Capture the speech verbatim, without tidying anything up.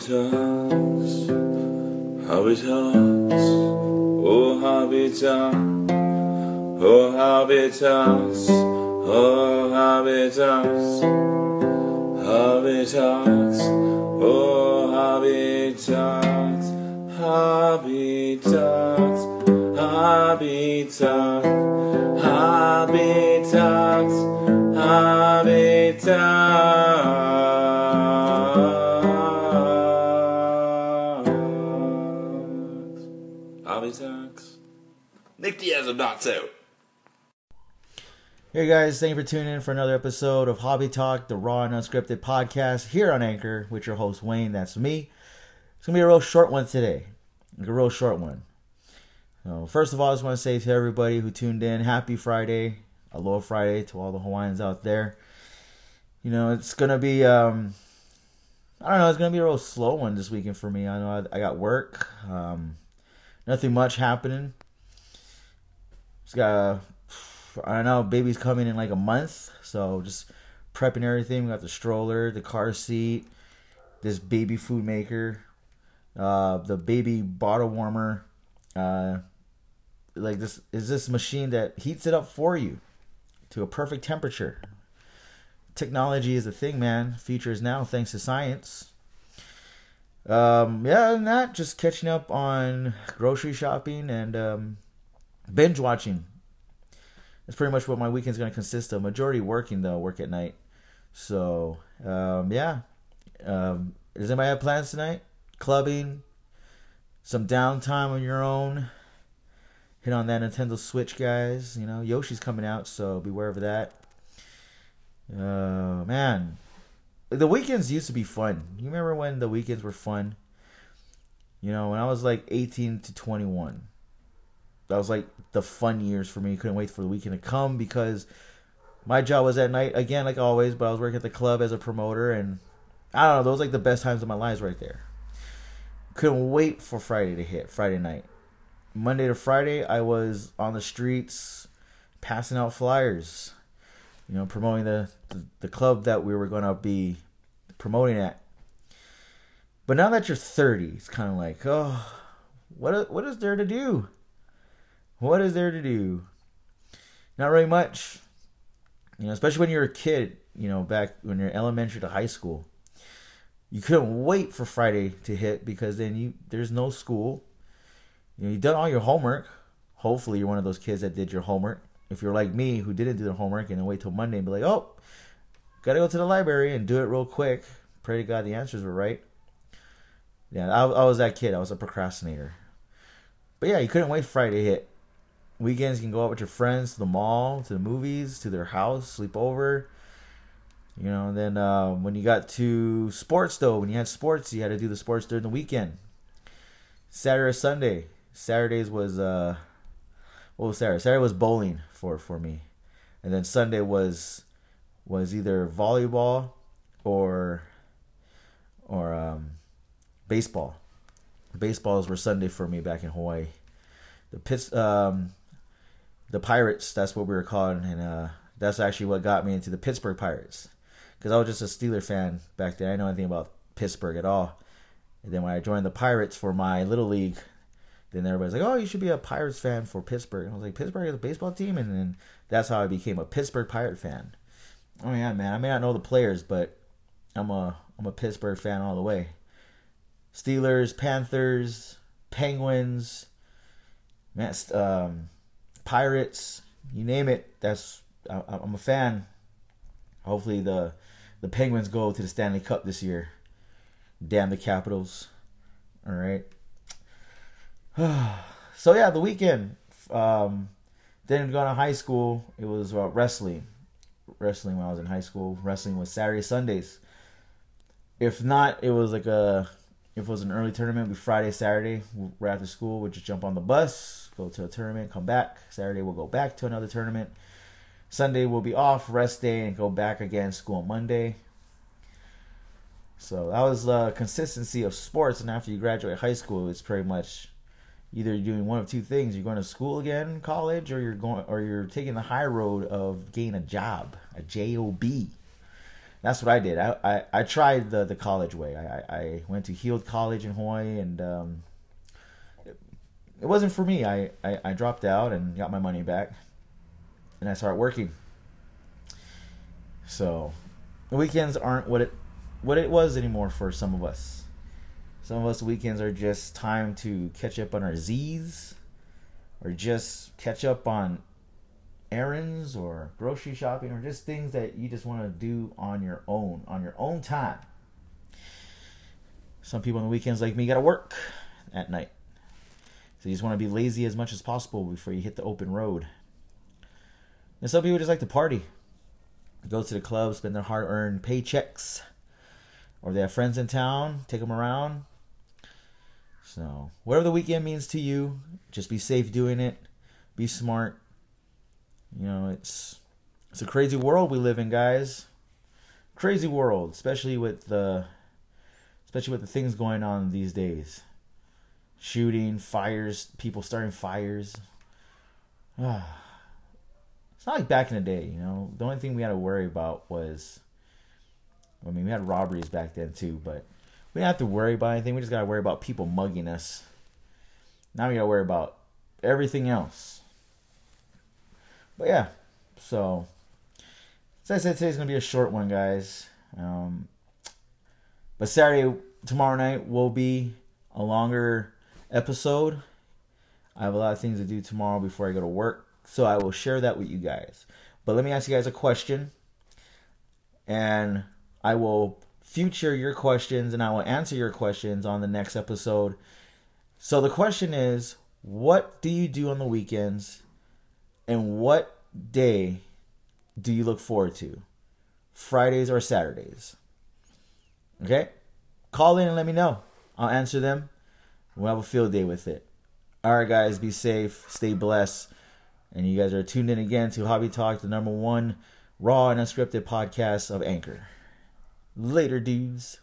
Talks, Hobby Talks, oh Hobby Talks, oh Hobby Talks, oh Hobby Talks, Hobby Talks, oh Hobby Talks, Hobby Talks, Hobby Talks, Hobby Talks, Hobby Talks. Nick Diaz of Not So. Hey guys, thank you for tuning in for another episode of Hobby Talk, the raw and unscripted podcast here on Anchor with your host Wayne, that's me. It's going to be a real short one today, like a real short one. So first of all, I just want to say to everybody who tuned in, happy Friday, aloha Friday to all the Hawaiians out there. You know, it's going to be, um, I don't know, it's going to be a real slow one this weekend for me. I know I, I got work, um, nothing much happening. Just got, I don't know, baby's coming in like a month, so just prepping everything. We got the stroller, the car seat, this baby food maker, uh, the baby bottle warmer. Uh, like this is this machine that heats it up for you to a perfect temperature. Technology is a thing, man. Future is now, thanks to science. Um, yeah, other than that, just catching up on grocery shopping and um. binge watching. That's pretty much what my weekend's going to consist of. Majority working though, work at night. So um, yeah. Um, does anybody have plans tonight? Clubbing, some downtime on your own. Hit on that Nintendo Switch, guys. You know Yoshi's coming out, so beware of that. Uh, man, the weekends used to be fun. You remember when the weekends were fun? You know, when I was like eighteen to twenty-one. That was like the fun years for me. Couldn't wait for the weekend to come because my job was at night again, like always. But I was working at the club as a promoter, and I don't know. Those were like the best times of my life, right there. Couldn't wait for Friday to hit. Friday night, Monday to Friday, I was on the streets, passing out flyers, you know, promoting the the, the club that we were gonna be promoting at. But now that you're thirty, it's kind of like, oh, what what is there to do? What is there to do? Not really much. You know, especially when you're a kid, you know, back when you're elementary to high school. You couldn't wait for Friday to hit because then you there's no school. You know, you've done all your homework. Hopefully you're one of those kids that did your homework. If you're like me who didn't do their homework and then wait till Monday and be like, oh, gotta go to the library and do it real quick. Pray to God the answers were right. Yeah, I, I was that kid. I was a procrastinator. But yeah, you couldn't wait for Friday to hit. Weekends you can go out with your friends to the mall, to the movies, to their house, sleep over. You know, and then uh, when you got to sports, though, when you had sports, you had to do the sports during the weekend. Saturday or Sunday. Saturdays was, uh, what was Saturday? Saturday was bowling for, for me. And then Sunday was was either volleyball or, or um, baseball. Baseballs were Sunday for me back in Hawaii. The Pits, um, the Pirates, that's what we were called, and uh, that's actually what got me into the Pittsburgh Pirates. Because I was just a Steelers fan back then. I didn't know anything about Pittsburgh at all. And then when I joined the Pirates for my Little League, then everybody's like, oh, you should be a Pirates fan for Pittsburgh. And I was like, Pittsburgh is a baseball team? And then that's how I became a Pittsburgh Pirate fan. Oh, yeah, man. I may not know the players, but I'm a I'm a Pittsburgh fan all the way. Steelers, Panthers, Penguins, Man, um, Pirates, you name it. That's I, I'm a fan. Hopefully the the Penguins go to the Stanley Cup this year. Damn the Capitals! All right. So yeah, the weekend. Um, then going to high school, it was about wrestling. Wrestling when I was in high school. Wrestling was Saturday, Sundays. If not, it was like a. If it was an early tournament, it would be Friday, Saturday. Right after school, we'd just jump on the bus, go to a tournament, come back. Saturday, we'll go back to another tournament. Sunday, we'll be off, rest day, and go back again, school on Monday. So that was the uh, consistency of sports. And after you graduate high school, it's pretty much either you're doing one of two things. You're going to school again, college, or you're going, or you're taking the high road of getting a job, a J O B. that's what I did. I, I, I tried the, the college way. I, I went to Heald College in Hawaii, and um, it, it wasn't for me. I, I, I dropped out and got my money back, and I started working. So weekends aren't what it what it was anymore for some of us. Some of us, weekends are just time to catch up on our Z's, or just catch up on errands or grocery shopping, or just things that you just want to do on your own, on your own time. Some people on the weekends like me got to work at night. So you just want to be lazy as much as possible before you hit the open road. And some people just like to party. Go to the club, spend their hard-earned paychecks. Or they have friends in town, take them around. So whatever the weekend means to you, just be safe doing it. Be smart. You know, it's it's a crazy world we live in, guys. Crazy world, especially with the especially with the things going on these days. Shooting, fires, people starting fires. It's not like back in the day, you know. The only thing we had to worry about was, I mean, we had robberies back then too, but we didn't have to worry about anything. We just got to worry about people mugging us. Now we got to worry about everything else. But yeah, so as I said, today's going to be a short one, guys. Um, but Saturday, tomorrow night, will be a longer episode. I have a lot of things to do tomorrow before I go to work, so I will share that with you guys. But let me ask you guys a question. And I will feature your questions, and I will answer your questions on the next episode. So the question is, what do you do on the weekends, and what day do you look forward to? Fridays or Saturdays? Okay? Call in and let me know. I'll answer them. We'll have a field day with it. All right, guys, be safe. Stay blessed. And you guys are tuned in again to Hobby Talk, the number one raw and unscripted podcast of Anchor. Later, dudes.